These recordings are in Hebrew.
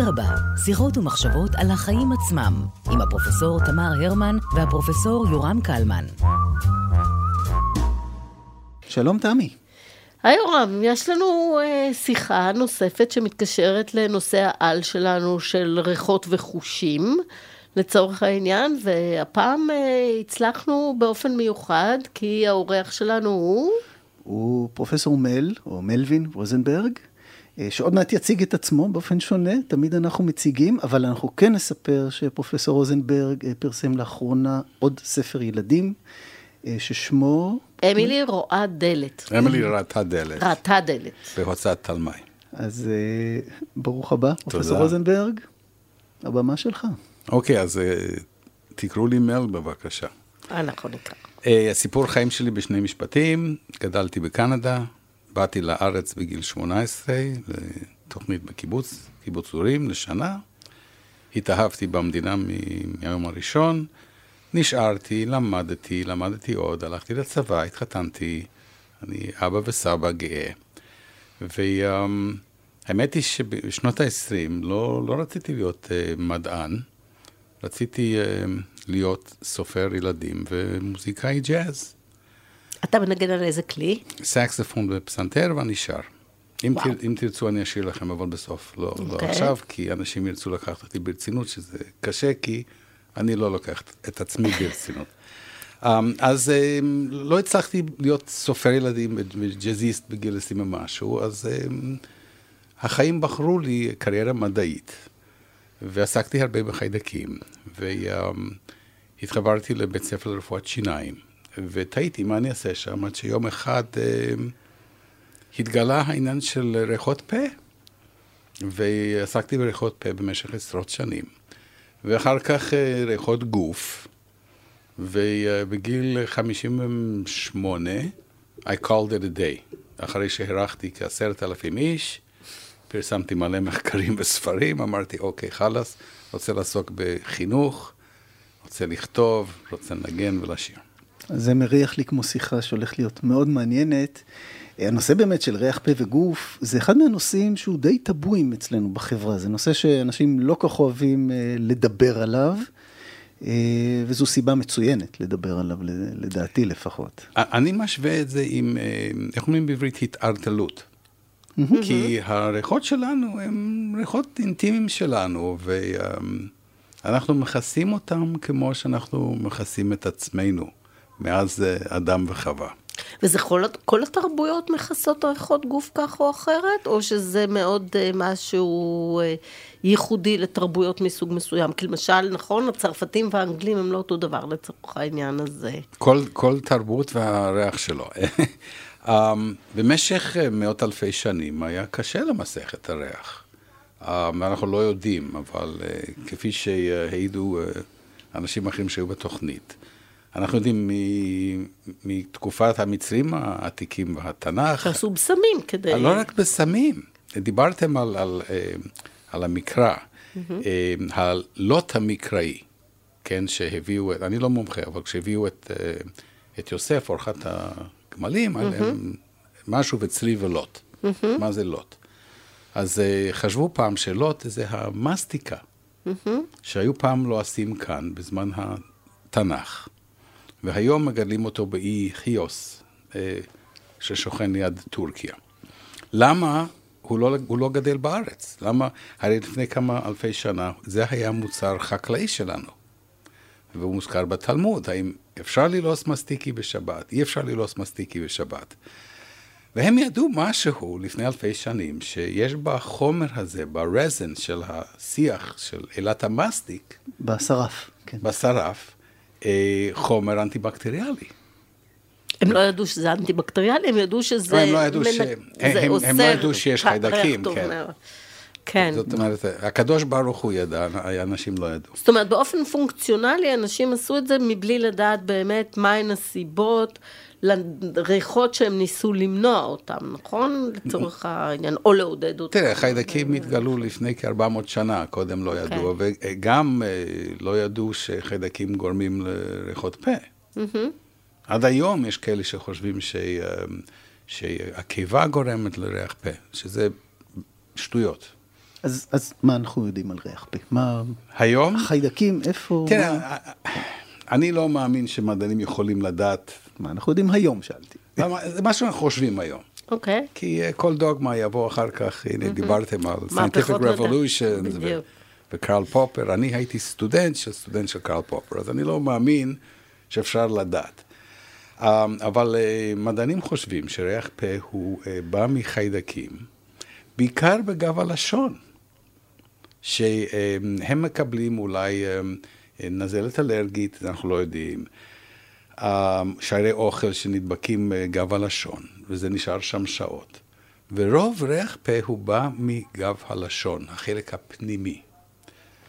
אדרבה, שיחות ומחשבות על החיים עצמם, עם הפרופסור תמר הרמן והפרופסור יורם קלמן. שלום תמי. היי יורם, יש לנו שיחה נוספת שמתקשרת לנושא העל שלנו של ריחות וחושים, לצורך העניין, והפעם הצלחנו באופן מיוחד, כי האורח שלנו הוא פרופסור מל, או מלווין רוזנברג, שעוד מעט יציג את עצמו באופן שונה, תמיד אנחנו מציגים, אבל אנחנו כן נספר שפרופסור רוזנברג פרסם לאחרונה עוד ספר ילדים, ששמו... אמילי רואה דלת. אמילי ראתה דלת. ראתה דלת. בהוצאת תלמי. אז ברוך הבא, פרופסור רוזנברג, הבמה שלך. אוקיי, אז תקראו לי מל בבקשה. אנחנו נקרא. הסיפור חיים שלי בשני משפטים, גדלתי בקנדה, באתי לארץ בגיל 18, לתוכנית בקיבוץ, קיבוץ אורים לשנה, התאהבתי במדינה מהיום הראשון, נשארתי, למדתי עוד, הלכתי לצבא, התחתנתי, אני אבא וסבא גאה. והאמת היא שבשנות ה-20 לא רציתי להיות מדען, רציתי להיות סופר ילדים ומוזיקאי ג'אז. אתה מנגן על איזה כלי? סקספון ופסנתר ואני שר. אם תרצו אני אשאיר לכם, אבל בסוף. לא עכשיו, כי אנשים ירצו לקחת אותי ברצינות, שזה קשה, כי אני לא לוקח את עצמי ברצינות. אז לא הצלחתי להיות סופר ילדים וג'אזיסט בגיל 20 משהו, אז החיים בחרו לי קריירה מדעית, ועסקתי הרבה בחיידקים, והתחברתי לבית ספר לרפואת שיניים, ותהיתי מה אני אעשה שם, עד שיום אחד התגלה העניין של ריחות פה, ועסקתי בריחות פה במשך עשרות שנים, ואחר כך ריחות גוף, ובגיל 58, I called it a day, אחרי שהרחתי כ10,000 איש, פרסמתי מלא מחקרים וספרים, אמרתי, אוקיי, חלס, רוצה לעסוק בחינוך, רוצה לכתוב, רוצה לנגן ולשיר. זה מריח לי כמו שיחה שהולך להיות מאוד מעניינת. הנושא באמת של ריח פה וגוף, זה אחד מהנושאים שהוא די טבויים אצלנו בחברה. זה נושא שאנשים לא כך אוהבים לדבר עליו, וזו סיבה מצוינת לדבר עליו, לדעתי לפחות. אני משווה את זה עם, איך אומרים בעברית, התערטלות. כי הריחות שלנו הם ריחות אינטימיים שלנו, ואנחנו מכסים אותם כמו שאנחנו מכסים את עצמנו, מאז אדם וחווה. וזה כל התרבויות מכסות ריחות גוף כך או אחרת, או שזה מאוד משהו ייחודי לתרבויות מסוג מסוים? כי למשל, נכון, הצרפתים והאנגלים הם לא אותו דבר לצורך העניין הזה. כל תרבות והריח שלו. במשך מאות אלפי שנים היה קשה למסך את הריח. אנחנו לא יודעים, אבל כפי שהעידו אנשים אחרים שהיו בתוכנית, אנחנו יודעים מתקופת המצרים העתיקים והתנ"ך. עשו בסמים כדי... לא רק בסמים. דיברתם על המקרא, הלוט המקראי, כן, שהביאו, אני לא מומחה, אבל כשהביאו את יוסף, אורחת גמלים, עליהם משהו וצלי ולוט. מה זה לוט? אז חשבו פעם שלוט זה המסטיקה, שהיו פעם לא עשים כאן בזמן התנ"ך. והיום מגדלים אותו באי חיוס, ששוכן ליד טורקיה. למה הוא לא גדל בארץ? למה? הרי לפני כמה אלפי שנה, זה היה מוצר חקלאי שלנו. והוא מוזכר בתלמוד, האם אפשר ללעוס מסטיקי בשבת, אי אפשר ללעוס מסטיקי בשבת. והם ידעו משהו לפני אלפי שנים, שיש בחומר הזה, ברזן של השיח, של אלת המסטיק. בשרף. כן. בשרף. חומר אנטי-בקטריאלי. הם לא ידעו שזה אנטי-בקטריאלי, הם ידעו שזה... הם לא ידעו שיש חיידקים, כן. זאת אומרת, הקדוש ברוך הוא ידע, אנשים לא ידעו. זאת אומרת, באופן פונקציונלי, אנשים עשו את זה מבלי לדעת באמת מהן הסיבות לריחות שהם ניסו למנוע אותם, נכון? לצורך העניין, או לעודד אותם. תראה, חיידקים התגלו לפני כ400 שנה, קודם לא ידעו, וגם לא ידעו שחיידקים גורמים לריחות פה. עד היום יש כאלה שחושבים שהקיבה גורמת לריח פה, שזה שטויות. אז מה אנחנו יודעים על ריח פה? מה... היום? חיידקים, איפה... תראה, אני לא מאמין שמדענים יכולים לדעת... מה אנחנו יודעים היום, שאלתי. זה מה שאנחנו חושבים היום. אוקיי. כי כל דוגמה יבוא אחר כך, הנה, דיברתם על Scientific Revolutions וקרל פופר. אני הייתי סטודנט של קרל פופר, אז אני לא מאמין שאפשר לדעת. אבל מדענים חושבים שריח פה הוא בא מחיידקים, בעיקר בגב הלשון, שהם מקבלים אולי נזלת אלרגית, אנחנו לא יודעים, שיירי אוכל שנדבקים גב הלשון, וזה נשאר שם שעות. ורוב ריח פה הוא בא מגב הלשון, החלק הפנימי.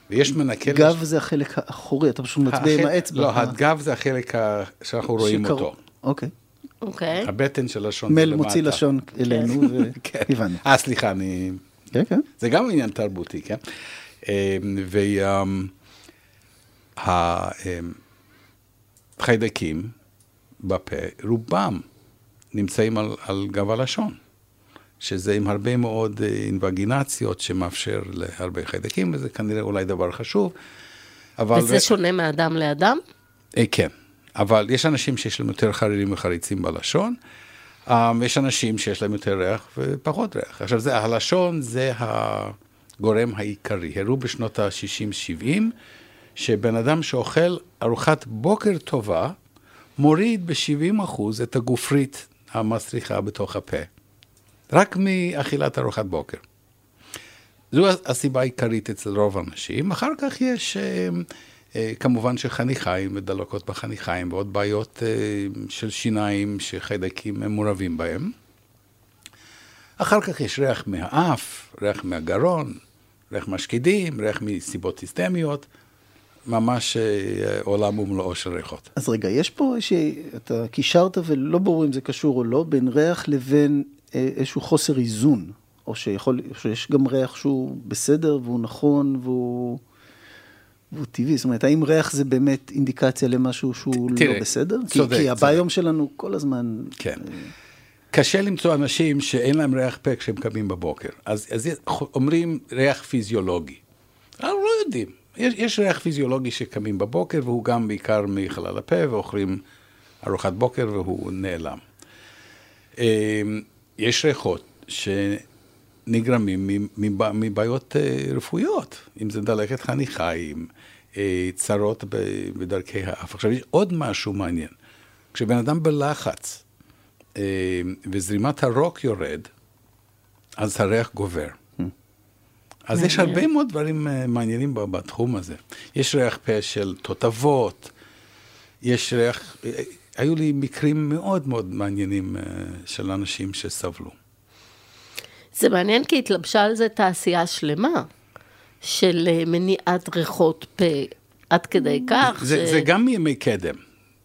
ויש מנקה... גב זה החלק האחורי, אתה פשוט מצביע עם האצבע. לא, הגב זה החלק שאנחנו רואים אותו. אוקיי. אוקיי. הבטן של לשון. מל מוציא לשון אלינו, הבנו. סליחה, אני... זה גם עניין תרבותי, כן? והחיידקים בפה, רובם נמצאים על גב הלשון. שזה עם הרבה מאוד אינווגינציות שמאפשר להרבה חיידקים, וזה כנראה אולי דבר חשוב. וזה שונה מאדם לאדם? כן, אבל יש אנשים שיש להם יותר חרירים וחריצים בלשון, יש אנשים שיש להם יותר ריח ופחות ריח. עכשיו, הלשון זה הגורם העיקרי. הראו בשנות ה-60-70, שבן אדם שאוכל ארוחת בוקר טובה, מוריד ב-70% את הגופרית המסריחה בתוך הפה. רק מאכילת ארוחת בוקר. זו הסיבה העיקרית אצל רוב האנשים. אחר כך יש כמובן שחניכיים, מדלקות בחניכיים, ועוד בעיות של שיניים שחיידקים הם מורבים בהם. אחר כך יש ריח מהאף, ריח מהגרון, ריח משקידים, ריח מסיבות היסטמיות, ממש עולם ומלואו של ריחות. אז רגע, יש פה שאתה קישרת ולא ברור אם זה קשור או לא, בין ריח לבין... איזשהו חוסר איזון, או שיש גם ריח שהוא בסדר, והוא נכון, והוא טבעי. זאת אומרת, האם ריח זה באמת אינדיקציה למשהו שהוא לא בסדר? כי הביום שלנו כל הזמן... כן. קשה למצוא אנשים שאין להם ריח פה כשהם קמים בבוקר. אז אומרים ריח פיזיולוגי. אנחנו לא יודעים. יש ריח פיזיולוגי שקמים בבוקר, והוא גם בעיקר מחלל הפה, ואוכלים ארוחת בוקר, והוא נעלם. יש ריחות שנגרמים מבעיות רפואיות, אם זה דלקת חניכיים, צרות בדרכי האף. עכשיו, יש עוד משהו מעניין. כשבן אדם בלחץ וזרימת הרוק יורד, אז הריח גובר. אז יש הרבה מאוד דברים מעניינים בתחום הזה. יש ריח פה של תותבות, יש ריח... היו לי מקרים מאוד מאוד מעניינים של אנשים שסבלו. זה מעניין כי התלבשה על זה תעשייה שלמה של מניעת ריחות פה, עד כדי כך. זה גם מימי קדם.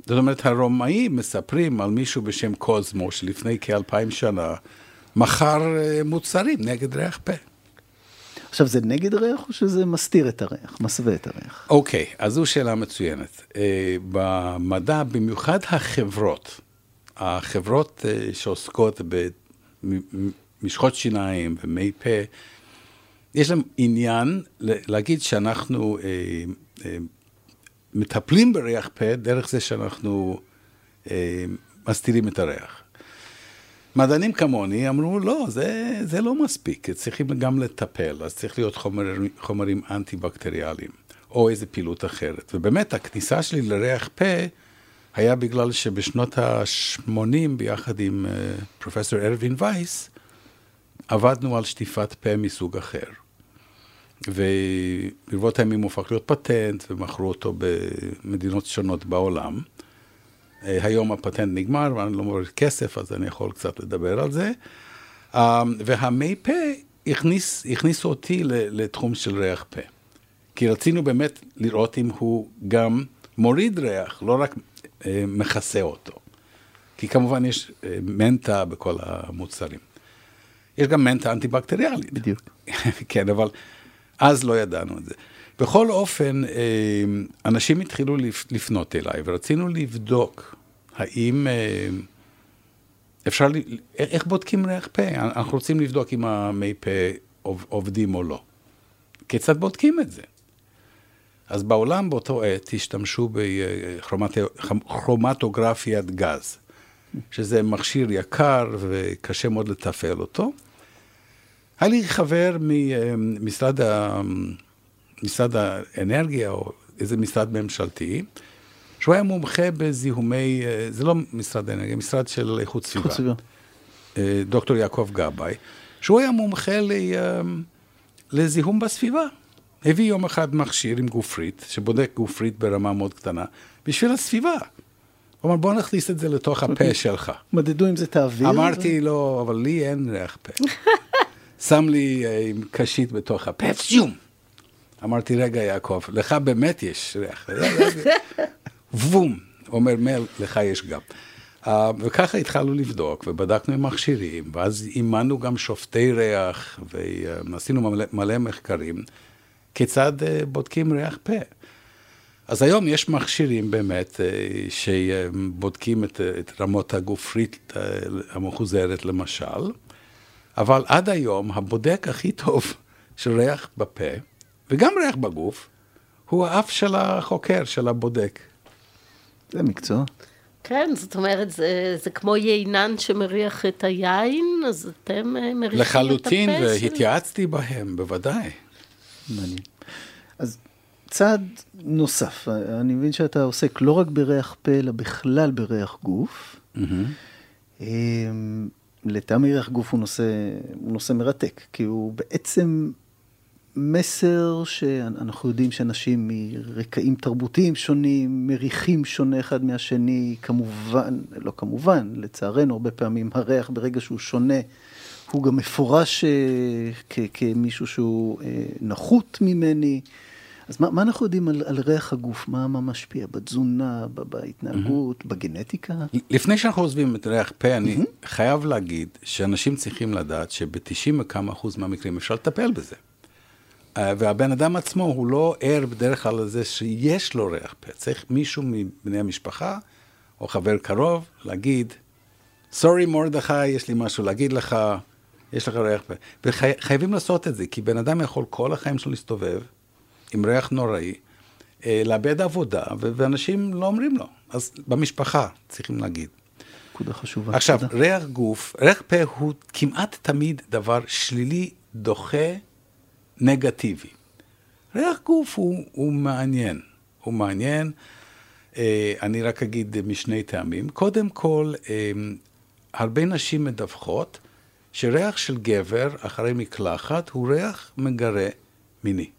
זאת אומרת, הרומאים מספרים על מישהו בשם קוזמו, שלפני כ2000 שנה, מכר מוצרים נגד ריח פה. עכשיו, זה נגד ריח או שזה מסתיר את הריח, מסווה את הריח? אוקיי, אז זו שאלה מצוינת. במדע, במיוחד החברות שעוסקות במשחות שיניים ומי פה, יש להם עניין להגיד שאנחנו מטפלים בריח פה דרך זה שאנחנו מסתירים את הריח. מדענים כמוני אמרו, לא, זה לא מספיק, צריכים גם לטפל, אז צריך להיות חומרים אנטי-בקטריאליים, או איזו פעילות אחרת. ובאמת, הכניסה שלי לריח פה, היה בגלל שבשנות ה-80, ביחד עם פרופסור אירווין וייס, עבדנו על שטיפת פה מסוג אחר. וברבות הימים הופך להיות פטנט, ומכרו אותו במדינות שונות בעולם. היום הפטנט נגמר, ואני לא מוריד כסף, אז אני יכול קצת לדבר על זה. והמי פה הכניסו אותי לתחום של ריח פה. כי רצינו באמת לראות אם הוא גם מוריד ריח, לא רק מכסה אותו. כי כמובן יש מנטה בכל המוצרים. יש גם מנטה אנטי-בקטריאלית. בדיוק. כן, אבל אז לא ידענו את זה. בכל אופן, אנשים התחילו לפנות אליי, ורצינו לבדוק האם אפשר, איך בודקים ריח פה? אנחנו רוצים לבדוק אם המי פה עובדים או לא. כיצד בודקים את זה? אז בעולם באותו עת השתמשו בכרומטוגרפיית גז, שזה מכשיר יקר וקשה מאוד לתפעל אותו. היה לי חבר ממשרד האנרגיה או איזה משרד ממשלתי, שהוא היה מומחה בזיהומי, זה לא משרד האנרגיה, משרד של איכות סביבה. דוקטור יעקב גבאי, שהוא היה מומחה לזיהום בסביבה. הביא יום אחד מכשיר עם גופרית, שבודק גופרית ברמה מאוד קטנה, בשביל הסביבה. הוא אמר, בוא נכניס את זה לתוך הפה שלך. מדדו אם זה תאוויר? אמרתי לו, אבל לי אין ריח פה. שם לי עם קשית בתוך הפה. אמרתי, רגע יעקב, לך באמת יש ריח. וום. אומר, מל, לך יש גם. וככה התחלנו לבדוק, ובדקנו עם מכשירים, ואז אימנו גם שופטי ריח, ועשינו מלא מחקרים, כיצד בודקים ריח פה. אז היום יש מכשירים באמת שבודקים את רמות הגופרית המחוזרת למשל, אבל עד היום הבודק הכי טוב של ריח בפה, וגם ריח בגוף, הוא האף של החוקר, של הבודק. זה מקצוע. כן, זאת אומרת, זה כמו יינן שמריח את היין, אז אתם מריחים את הפה. לחלוטין, והתייעצתי בהם, בוודאי. מעניין. אז צעד נוסף, אני מבין שאתה עוסק לא רק בריח פה, אלא בכלל בריח גוף. לטעמי ריח גוף הוא נושא מרתק, כי הוא בעצם מסר שאנחנו יודעים שאנשים מרקעים תרבותיים שונים, מריחים שונה אחד מהשני, כמובן, לא כמובן, לצערנו הרבה פעמים הריח ברגע שהוא שונה, הוא גם מפורש כמישהו שהוא נחות ממני. אז מה אנחנו יודעים על ריח הגוף? מה משפיע? בתזונה, בהתנהגות, בגנטיקה? לפני שאנחנו עוזבים את ריח פה, אני חייב להגיד שאנשים צריכים לדעת שב-90% מהמקרים אפשר לטפל בזה. והבן אדם עצמו הוא לא ער בדרך כלל לזה שיש לו ריח פה. צריך מישהו מבני המשפחה או חבר קרוב להגיד, סורי מורדכי, יש לי משהו להגיד לך, יש לך ריח פה. וחייבים לעשות את זה, כי בן אדם יכול כל החיים שלו להסתובב עם ריח נוראי, לאבד עבודה, ואנשים לא אומרים לו. אז במשפחה צריכים להגיד. נקודה חשובה. עכשיו, ריח גוף, ריח פה הוא כמעט תמיד דבר שלילי, דוחה, נגטיבי. ריח גוף הוא מעניין. הוא מעניין, אני רק אגיד משני טעמים. קודם כל, הרבה נשים מדווחות שריח של גבר אחרי מקלחת הוא ריח מגרה מיני.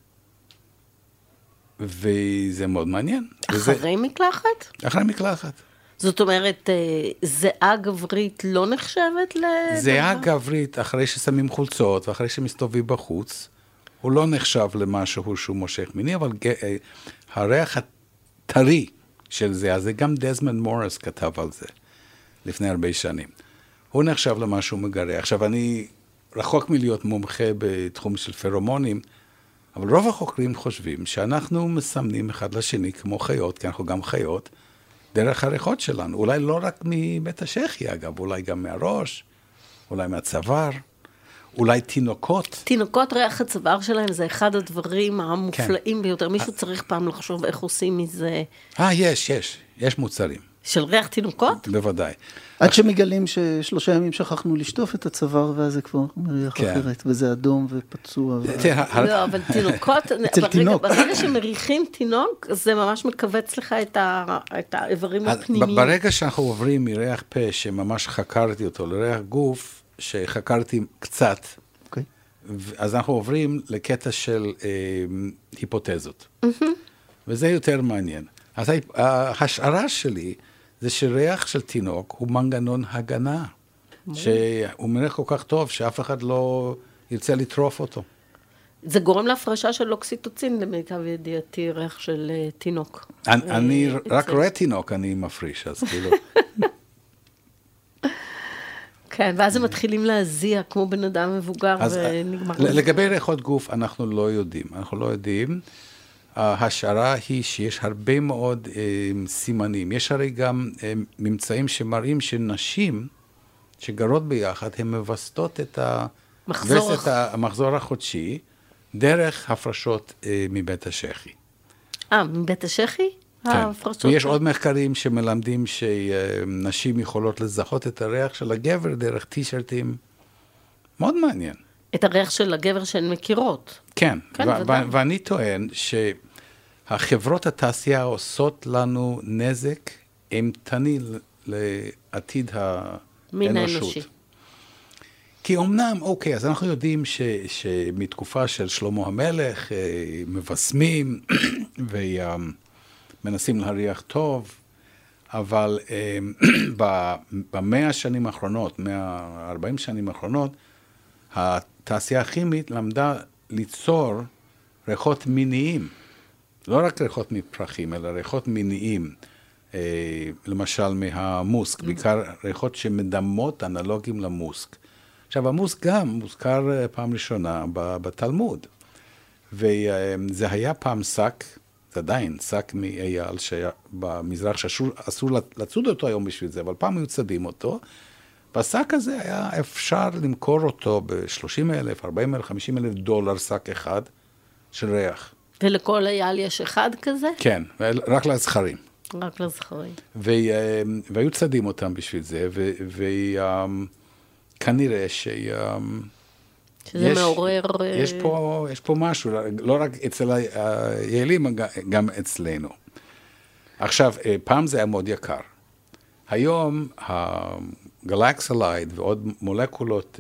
וזה מאוד מעניין. אחרי מקלחת? אחרי מקלחת. זאת אומרת, זהה גברית לא נחשבת לדבר? זהה גברית אחרי ששמים חולצות ואחרי שמסתובבים בחוץ, הוא לא נחשב למשהו שהוא מושך מיני, אבל הריח הטרי של זה, אז זה גם דזמנד מורס כתב על זה לפני הרבה שנים. הוא נחשב למשהו מגרה. עכשיו, אני רחוק מלהיות מומחה בתחום של פרומונים, אבל רוב החוקרים חושבים שאנחנו מסמנים אחד לשני כמו חיות, כי אנחנו גם חיות, דרך הריחות שלנו. אולי לא רק מבית השכי, אגב, אולי גם מהראש, אולי מהצוואר, אולי תינוקות. תינוקות, ריח הצוואר שלהם זה אחד הדברים המופלאים ביותר. מישהו צריך פעם לחשוב איך עושים מזה. יש מוצרים. של ריח תינוקות? בוודאי. עד שמגלים ששלושה ימים שכחנו לשטוף את הצוואר, ואז זה כבר מריח אחרת, וזה אדום ופצוע. לא, אבל תינוקות, ברגע שמריחים תינוק, זה ממש מקווץ לך את האיברים הפנימיים. ברגע שאנחנו עוברים מריח פה, שממש חקרתי אותו, לריח גוף, שחקרתי קצת, אז אנחנו עוברים לקטע של היפותזות. וזה יותר מעניין. אז ההשערה שלי זה שריח של תינוק הוא מנגנון הגנה, שהוא מריח כל כך טוב שאף אחד לא ירצה לטרוף אותו. זה גורם להפרשה של אוקסיטוצין, למיטב ידיעתי, ריח של תינוק. אני רק רואה תינוק, אני מפריש, אז כאילו. כן, ואז הם מתחילים להזיע כמו בן אדם מבוגר ונגמר. לגבי ריחות גוף אנחנו לא יודעים, ההשערה היא שיש הרבה מאוד סימנים. יש הרי גם ממצאים שמראים שנשים שגרות ביחד, הן מבסטות את המחזור החודשי, דרך הפרשות מבית השכי. מבית השכי? כן. ויש עוד מחקרים שמלמדים שנשים יכולות לזהות את הריח של הגבר דרך טישרטים. מאוד מעניין. את הריח של הגבר שהן מכירות. כן, ואני טוען שהחברות התעשייה עושות לנו נזק אימתני לעתיד האנושות. כי אמנם, אוקיי, אז אנחנו יודעים שמתקופה של שלמה המלך מבשמים ומנסים להריח טוב, אבל במאה השנים האחרונות, 140 שנים האחרונות, התעשייה הכימית למדה ליצור ריחות מיניים. לא רק ריחות מפרחים, אלא ריחות מיניים. למשל מהמוסק, בעיקר ריחות שמדמות אנלוגים למוסק. עכשיו, המוסק גם מוזכר פעם ראשונה בתלמוד, וזה היה פעם שק, זה עדיין שק מאייל שבמזרח שאסור לצוד אותו היום בשביל זה, אבל פעם היו צדים אותו, והשק הזה היה אפשר למכור אותו ב-30,000, 40,000, 50,000 דולר שק אחד של ריח. ולכל אייל יש אחד כזה? כן, רק לזכרים. רק לזכרים. והיו צדים אותם בשביל זה, כנראה שזה מעורר... יש פה משהו, לא רק אצל היעלים, גם אצלנו. עכשיו, פעם זה היה מאוד יקר. היום הגלקסולייד ועוד מולקולות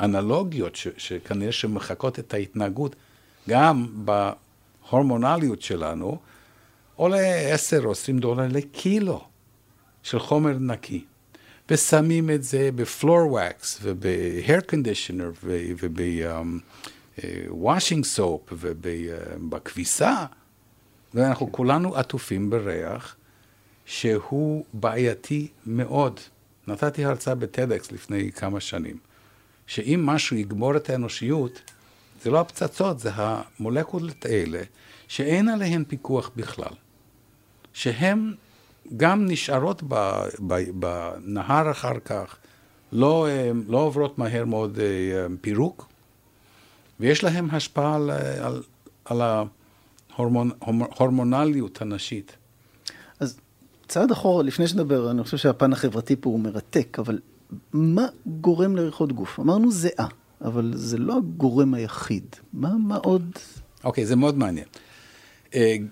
אנלוגיות, שכנראה שמחקות את ההתנהגות, גם בהורמונליות שלנו, עולה 10 או 20 דולר לקילו של חומר נקי. ושמים את זה בפלור וקס, ובהייר קונדישנר, ובוושינג סופ, ובכביסה, ואנחנו כולנו עטופים בריח, שהוא בעייתי מאוד. נתתי הרצאה בטדקס לפני כמה שנים, שאם משהו יגמור את האנושיות, זה לא הפצצות, זה המולקולות האלה, שאין עליהן פיקוח בכלל, שהן... גם נשארות בנהר אחר כך, לא עוברות מהר מאוד פירוק, ויש להם השפעה על ההורמונליות הנשית. אז צעד אחורה, לפני שנדבר, אני חושב שהפן החברתי פה הוא מרתק, אבל מה גורם לריחות גוף? אמרנו זהה, אבל זה לא הגורם היחיד. מה עוד? אוקיי, זה מאוד מעניין.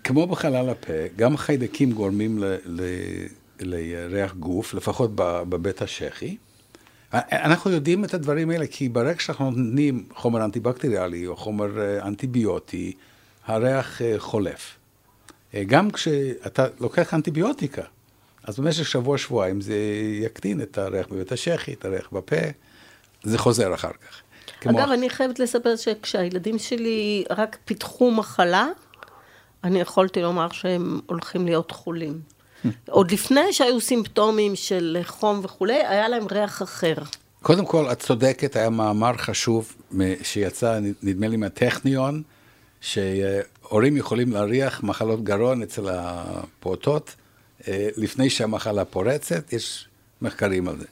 כמו בחלל הפה, גם חיידקים גורמים לריח גוף, לפחות בבית השכי. אנחנו יודעים את הדברים האלה, כי ברגע שאנחנו נותנים חומר אנטיבקטריאלי או חומר אנטיביוטי, הריח חולף. גם כשאתה לוקח אנטיביוטיקה, אז במשך שבוע-שבועיים זה יקטין את הריח בבית השכי, את הריח בפה, זה חוזר אחר כך. אגב, אני חייבת לספר שכשהילדים שלי רק פיתחו מחלה, אני יכולתי לומר שהם הולכים להיות חולים. עוד לפני שהיו סימפטומים של חום וכו', היה להם ריח אחר. קודם כל, את צודקת, היה מאמר חשוב שיצא, נדמה לי, מהטכניון, שהורים יכולים להריח מחלות גרון אצל הפעוטות, לפני שהמחלה פורצת, יש מחקרים על זה.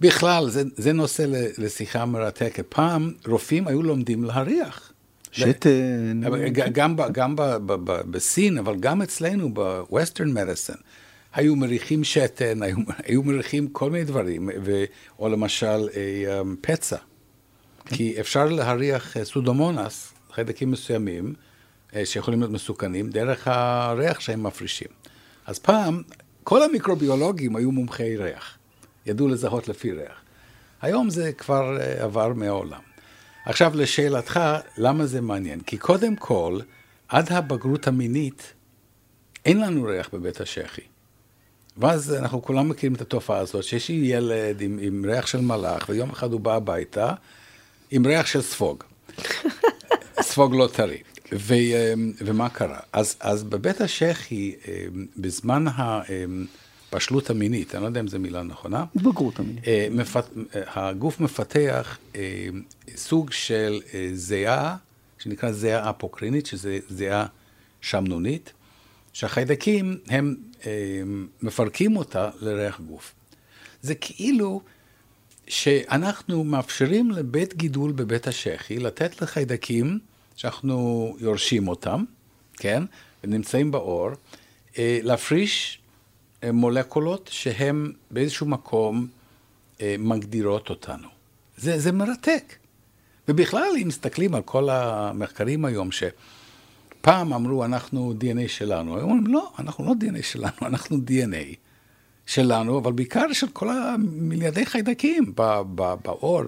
בכלל, זה נושא לשיחה מרתקת. פעם, רופאים היו לומדים להריח. שתן. גם בסין, אבל גם אצלנו, ב-Western Medicine, היו מריחים שתן, היו מריחים כל מיני דברים, או למשל פצע. כי אפשר להריח סודומונס, חיידקים מסוימים, שיכולים להיות מסוכנים, דרך הריח שהם מפרישים. אז פעם, כל המיקרוביולוגים היו מומחי ריח. ידעו לזהות לפי ריח. היום זה כבר עבר מהעולם. עכשיו לשאלתך, למה זה מעניין? כי קודם כל, עד הבגרות המינית, אין לנו ריח בבית השכי. ואז אנחנו כולם מכירים את התופעה הזאת, שיש ילד עם ריח של מלאך, ויום אחד הוא בא הביתה, עם ריח של ספוג. ספוג לא טרי. ומה קרה? אז בבית השכי, בזמן בשלות המינית, אני לא יודע אם זו מילה נכונה. בגרות המינית. הגוף מפתח סוג של זיעה, שנקרא זיעה אפוקרינית, שזה זיעה שמנונית, שהחיידקים הם מפרקים אותה לריח גוף. זה כאילו שאנחנו מאפשרים לבית גידול בבית השכי לתת לחיידקים שאנחנו יורשים אותם, כן? ונמצאים באור, להפריש מולקולות שהן באיזשהו מקום מגדירות אותנו. זה מרתק. ובכלל, אם מסתכלים על כל המחקרים היום, שפעם אמרו, אנחנו DNA שלנו. היום אומרים, לא, אנחנו לא DNA שלנו, אנחנו DNA שלנו, אבל בעיקר של כל המיליארדי חיידקים באור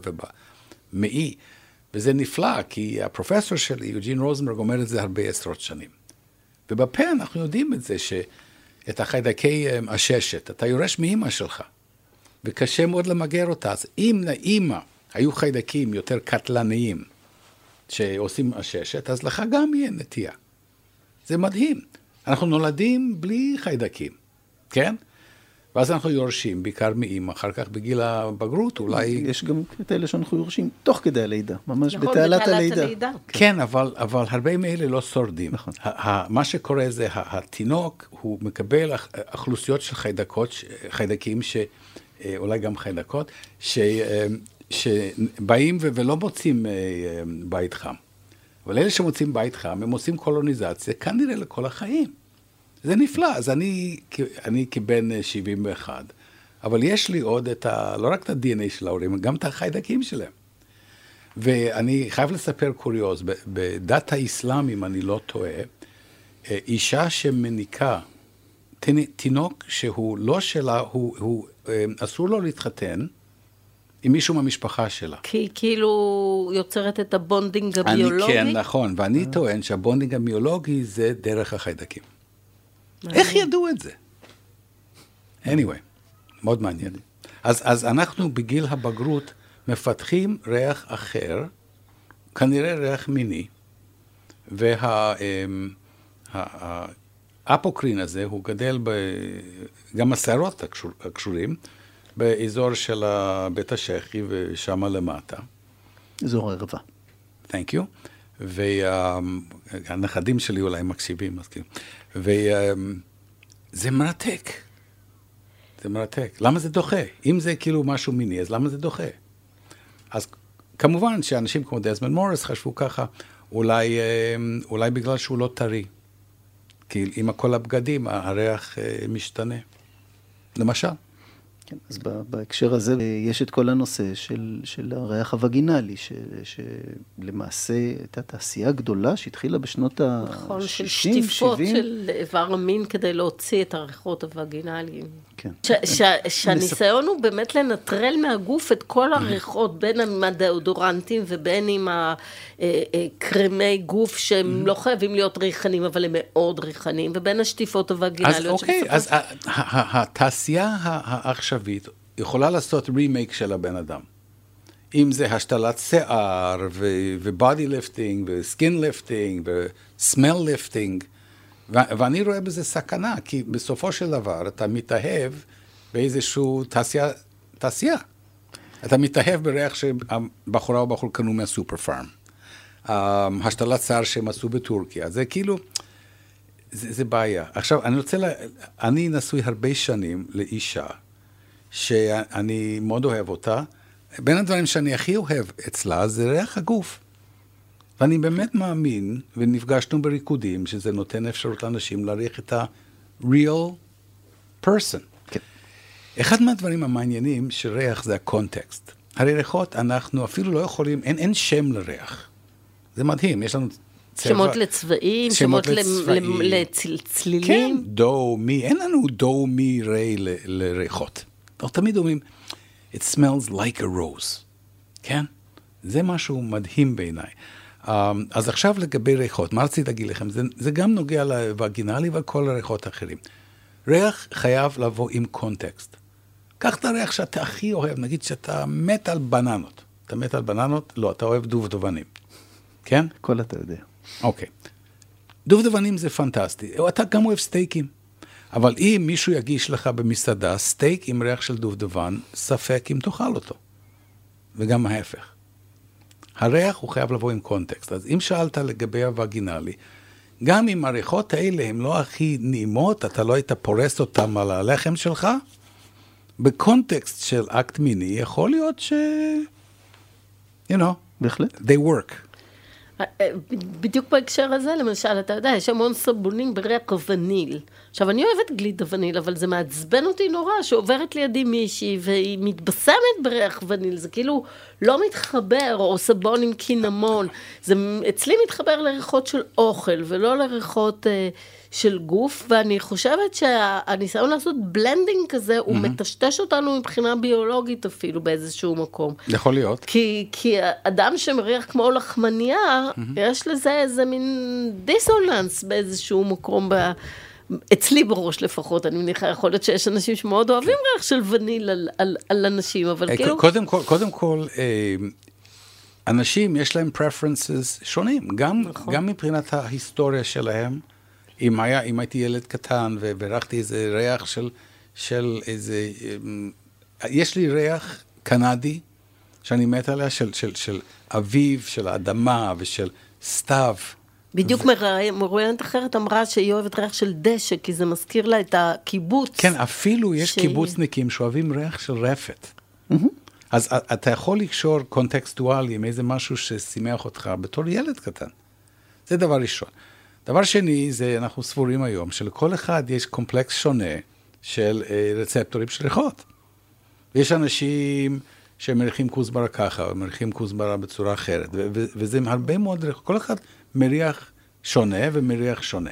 ובמעי. וזה נפלא, כי הפרופסור שלי, יוג'ין רוזנברג, אומר את זה הרבה עשרות שנים. ובפה אנחנו יודעים את זה, שאת החיידקי הששת, אתה יורש מאמא שלך, וקשה מאוד למגר אותה. אז אם לאמא היו חיידקים יותר קטלניים שעושים הששת, אז לך גם יהיה נטייה. זה מדהים. אנחנו נולדים בלי חיידקים, כן? ואז אנחנו יורשים, בעיקר מאמא, אחר כך בגיל הבגרות, אולי... יש גם את אלה שאנחנו יורשים תוך כדי הלידה, ממש בתעלת הלידה. כן, אבל הרבה מאלה לא שורדים. מה שקורה זה, התינוק, הוא מקבל אוכלוסיות של חיידקים, אולי גם חיידקות, שבאים ולא מוצאים בית חם. אבל אלה שמוצאים בית חם, הם עושים קולוניזציה, כנראה לכל החיים. זה נפלא, אז אני כבן 71, אבל יש לי עוד לא רק את ה-DNA של ההורים, גם את החיידקים שלהם. ואני חייב לספר קוריוז, בדת האסלאם, אם אני לא טועה, אישה שמניקה תינוק שהוא לא שלה, הוא אסור לו להתחתן עם מישהו מהמשפחה שלה. כי כאילו יוצרת את הבונדינג הביולוגי? כן, נכון, ואני טוען שהבונדינג הביולוגי זה דרך החיידקים. איך ידעו את זה? anyway, מאוד מעניין. אז אנחנו בגיל הבגרות מפתחים ריח אחר, כנראה ריח מיני, והאפוקרין הזה הוא גדל גם הסערות הקשורים, באזור של בית השכי ושמה למטה. אזור הרווה. Thank you. והנכדים שלי אולי מקשיבים, אז כאילו. וזה מרתק. זה מרתק. למה זה דוחה? אם זה כאילו משהו מיני, אז למה זה דוחה? אז כמובן שאנשים כמו דזמנד מוריס חשבו ככה, אולי בגלל שהוא לא טרי. כי עם כל הבגדים, הריח משתנה. למשל. כן, אז בהקשר הזה יש את כל הנושא של הריח הווגינלי, שלמעשה הייתה תעשייה גדולה שהתחילה בשנות ה-60, 70. נכון, של שטיפות של איבר המין כדי להוציא את הריחות הווגינליים. כן. שהניסיון הוא באמת לנטרל מהגוף את כל הריחות, בין עם הדאודורנטים ובין עם הקרמי גוף שהם לא חייבים להיות ריחנים, אבל הם מאוד ריחנים, ובין השטיפות הווגינליות. אז אוקיי, אז התעשייה העכשווית, יכולה לעשות רימייק של הבן אדם. אם זה השתלת שיער, ובודי ליפטינג, וסקין ליפטינג, וסמל ליפטינג, ואני רואה בזה סכנה, כי בסופו של דבר אתה מתאהב באיזשהו תעשייה. אתה מתאהב בריח שבחורה או בחור קנו מהסופר פארם. השתלת שיער שהם עשו בטורקיה. זה כאילו... זה בעיה. עכשיו, אני נשוי הרבה שנים לאישה, שאני מאוד אוהב אותה. בין הדברים שאני הכי אוהב אצלה, זה ריח הגוף. ואני באמת מאמין, ונפגשנו בריקודים, שזה נותן אפשרות לאנשים להריח את ה-real person. כן. אחד מהדברים המעניינים של ריח זה הקונטקסט. הרי ריחות, אנחנו אפילו לא יכולים, אין שם לריח. זה מדהים, יש לנו... שמות לצבעים, שמות לצלילים. כן, דו, מי, אין לנו דו, מי, רי לריחות. אנחנו תמיד אומרים, it smells like a rose, כן? זה משהו מדהים בעיניי. אז עכשיו לגבי ריחות, מה רציתי להגיד לכם? זה גם נוגע לווגינלי וכל הריחות האחרים. ריח חייב לבוא עם קונטקסט. קח את הריח שאתה הכי אוהב, נגיד שאתה מת על בננות. אתה מת על בננות? לא, אתה אוהב דובדבנים. כן? כל אתה יודע. אוקיי. דובדבנים זה פנטסטי. אתה גם אוהב סטייקים. אבל אם מישהו יגיש לך במסעדה סטייק עם ריח של דובדבן, ספק אם תאכל אותו. וגם ההפך. הריח הוא חייב לבוא עם קונטקסט. אז אם שאלת לגבי הווגינלי, גם אם הריחות האלה הן לא הכי נעימות, אתה לא היית פורס אותם על הלחם שלך, בקונטקסט של אקט מיני, יכול להיות ש... you know, בהחלט. They work. בדיוק בהקשר הזה, למשל, אתה יודע, יש המון סבונים בריח וניל. עכשיו, אני אוהבת גלידה וניל, אבל זה מעצבן אותי נורא, שעוברת לידי מישהי, והיא מתבשמת בריח וניל, זה כאילו לא מתחבר, או סבון עם קינמון. זה אצלי מתחבר לריחות של אוכל, ולא לריחות של גוף, ואני חושבת שהניסיון לעשות בלנדינג כזה, הוא מטשטש אותנו מבחינה ביולוגית אפילו, באיזשהו מקום. יכול להיות. כי אדם שמריח כמו לחמניה, יש לזה איזה מין דיסוננס באיזשהו מקום, אצלי בראש לפחות, אני מניחה, יכול להיות שיש אנשים שמאוד אוהבים ריח של וניל על אנשים, אבל כאילו... קודם כל, אנשים יש להם פרפרנסס שונים, גם מבחינת ההיסטוריה שלהם, אם הייתי ילד קטן וברחתי איזה ריח של איזה... יש לי ריח קנדי, שאני מת עליה, של אביב, של האדמה ושל סתיו. בדיוק מרואיינת אחרת אמרה שהיא אוהבת ריח של דשא, כי זה מזכיר לה את הקיבוץ. כן, אפילו יש קיבוצניקים שאוהבים ריח של רפת. אז אתה יכול לקשור קונטקסטואלי עם איזה משהו ששימח אותך בתור ילד קטן. זה דבר ראשון. דבר שני, זה אנחנו סבורים היום, שלכל אחד יש קומפלקס שונה של רצפטורים של ריחות. יש אנשים שמריחים כוסברה ככה, ומריחים כוסברה בצורה אחרת, וזה הרבה מאוד ריחות. כל אחד מריח שונה ומריח שונה.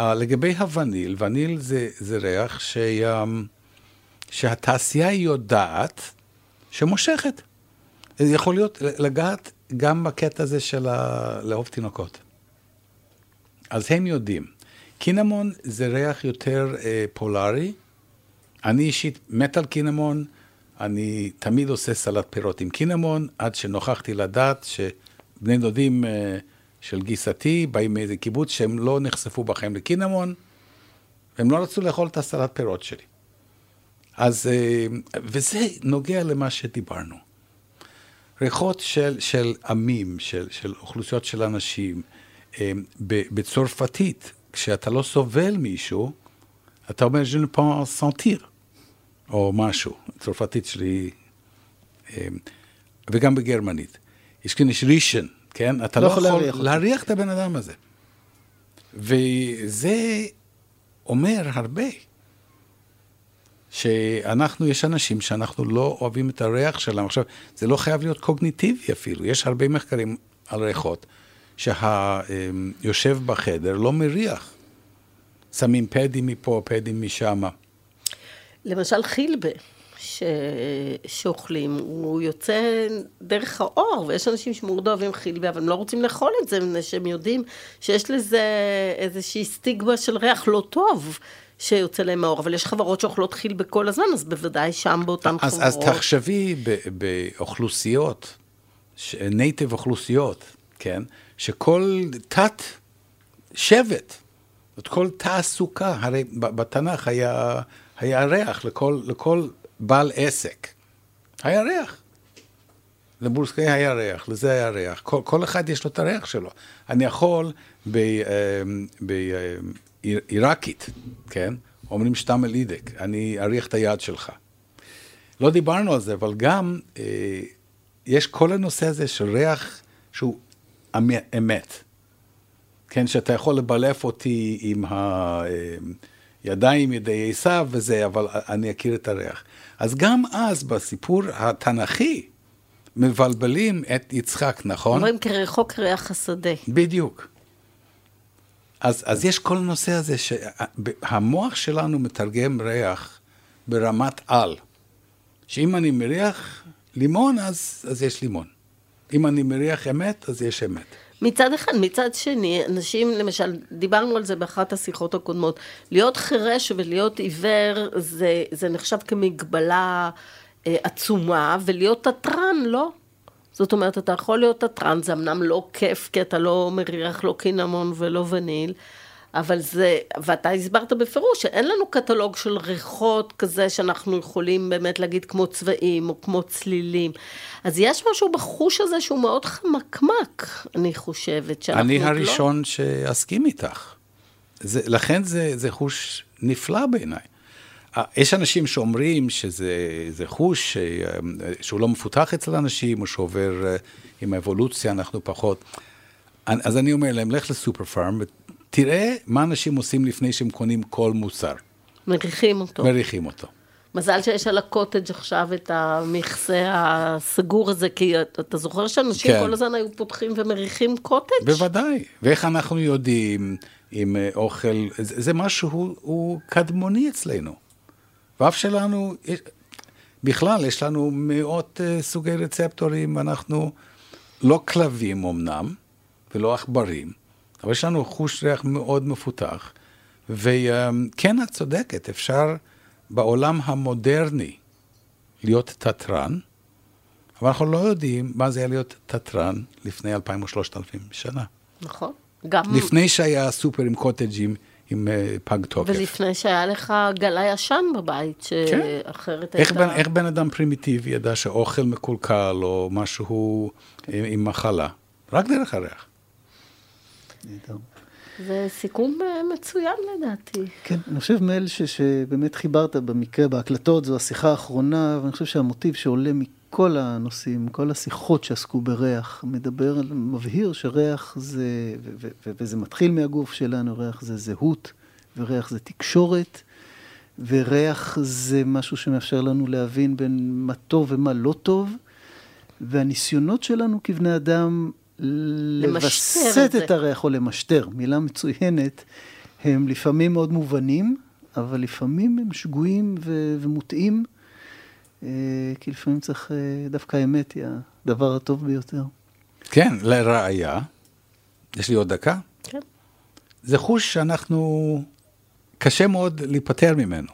לגבי הווניל, וניל זה ריח שהתעשייה יודעת שמושכת. זה יכול להיות לגעת גם בקטע הזה של לאהוב תינוקות. אז הם יודעים. קינמון זה ריח יותר פולרי. אני אישית מת על קינמון, אני תמיד עושה סלט פירות עם קינמון, עד שנוכחתי לדעת שבני דודים של גיסתי באים מאיזה קיבוץ שהם לא נחשפו בחיים לקינמון, והם לא רצו לאכול את הסלט פירות שלי. אז, וזה נוגע למה שדיברנו. ריחות של עמים, של אוכלוסיות של אנשים, בצורפתית, כשאתה לא סובל מישהו, אתה אומר, je ne peux sentir, או משהו, צורפתית שלי, וגם בגרמנית. יש כאן יש רישן, כן? אתה לא יכול להריח את הבן אדם הזה. וזה אומר הרבה, שאנחנו, יש אנשים שאנחנו לא אוהבים את הריח שלהם. עכשיו, זה לא חייב להיות קוגניטיבי אפילו, יש הרבה מחקרים על ריחות, שהיושב בחדר לא מריח. שמים פדים מפה, פדים משם. למשל חילבה שאוכלים, הוא יוצא דרך האור, ויש אנשים שמאוד אוהבים חילבה, אבל הם לא רוצים לאכול את זה, מפני שהם יודעים שיש לזה איזושהי סטיגמה של ריח לא טוב שיוצא להם מהאור, אבל יש חברות שאוכלות חילבה כל הזמן, אז בוודאי שם באותן חברות. אז תחשבי באוכלוסיות, נייטיב אוכלוסיות, כן, שכל תת שבט, כל תעסוקה, הרי בתנך היה ריח לכל בעל עסק. היה ריח. לבורסקאי היה ריח, לזה היה ריח. כל אחד יש לו את הריח שלו. אני יכול בעיראקית, כן, אומרים שתם אל ידק, אני אריח את היד שלך. לא דיברנו על זה, אבל גם יש כל הנושא הזה של ריח שהוא אמת, כן, שאתה יכול לבלף אותי עם הידיים, ידי עשיו וזה, אבל אני אכיר את הריח. אז גם אז בסיפור התנ"כי, מבלבלים את יצחק, נכון? אומרים כרחוק ריח השדה. בדיוק. אז יש כל הנושא הזה, שהמוח שלנו מתרגם ריח ברמת על, שאם אני מריח לימון, אז יש לימון. אם אני מריח אמת, אז יש אמת. מצד אחד, מצד שני, אנשים, למשל, דיברנו על זה באחת השיחות הקודמות, להיות חירש ולהיות עיוור, זה נחשב כמגבלה עצומה, ולהיות תטרן, לא? זאת אומרת, אתה יכול להיות תטרן, זה אמנם לא כיף, כי אתה לא מריח, לא קינמון ולא וניל, אבל זה, ואתה הסברת בפירוש, שאין לנו קטלוג של ריחות כזה שאנחנו יכולים באמת להגיד כמו צבעים או כמו צלילים. אז יש משהו בחוש הזה שהוא מאוד חמקמק, אני חושבת שאנחנו... אני הראשון לא... שאסכים איתך. לכן זה חוש נפלא בעיניי. יש אנשים שאומרים שזה חוש שהוא לא מפותח אצל אנשים, או שעובר עם האבולוציה, אנחנו פחות. אז אני אומר להם, לך לסופר פארם, ותראה מה אנשים עושים לפני שהם קונים כל מוצר. מריחים אותו. מריחים אותו. מזל שיש על הקוטג' עכשיו את המכסה הסגור הזה, כי אתה זוכר שאנשים כל הזמן היו פותחים ומריחים קוטג'? בוודאי. ואיך אנחנו יודעים עם אוכל, זה משהו הוא קדמוני אצלנו. ואף שלנו, בכלל יש לנו מאות סוגי רצפטורים, ואנחנו לא כלבים אמנם, ולא עכברים, אבל יש לנו חוש ריח מאוד מפותח, וכן את צודקת, אפשר בעולם המודרני להיות תטרן, אבל אנחנו לא יודעים מה זה היה להיות תטרן לפני 2000 או 3,000 שנה. נכון. גם... לפני שהיה סופר עם קוטג'ים, עם פג תוקף. ולפני שהיה לך גלאי עשן בבית, שאחרת הייתה... איך בן אדם פרימיטיבי ידע שאוכל מקולקל, או משהו עם מחלה? רק דרך הריח. זה סיכום מצוין לדעתי. כן, אני חושב מל שבאמת חיברת במקרה, בהקלטות, זו השיחה האחרונה, ואני חושב שהמוטיב שעולה מכל הנושאים, כל השיחות שעסקו בריח, מדבר על מבהיר שריח זה, וזה מתחיל מהגוף שלנו, ריח זה זהות, וריח זה תקשורת, וריח זה משהו שמאפשר לנו להבין בין מה טוב ומה לא טוב, והניסיונות שלנו כבני אדם, לבסט את הריח או למשטר, מילה מצוינת, הם לפעמים מאוד מובנים, אבל לפעמים הם שגויים ומוטעים, כי לפעמים צריך, דווקא האמת היא הדבר הטוב ביותר. כן, לראיה, יש לי עוד דקה. כן. זה חוש שאנחנו, קשה מאוד להיפטר ממנו.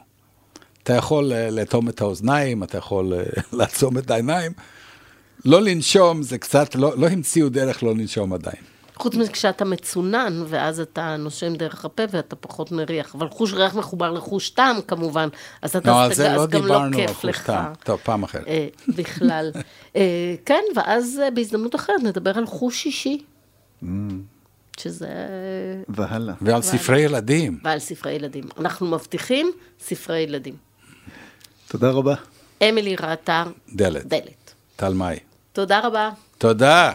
אתה יכול לטום את האוזניים, אתה יכול לעצום את העיניים, לא לנשום, זה קצת, לא המציאו דרך לא לנשום עדיין. חוץ מזה כשאתה מצונן, ואז אתה נושם דרך הפה, ואתה פחות מריח. אבל חוש ריח מחובר לחוש טעם, כמובן. אז אתה גם לא כיף לך. טוב, פעם אחרת. בכלל. כן, ואז בהזדמנות אחרת נדבר על חוש אישי. שזה... והלאה. ועל ספרי ילדים. ועל ספרי ילדים. אנחנו מבטיחים ספרי ילדים. תודה רבה. אמילי ראתה. דלת. תודה רבה. תודה.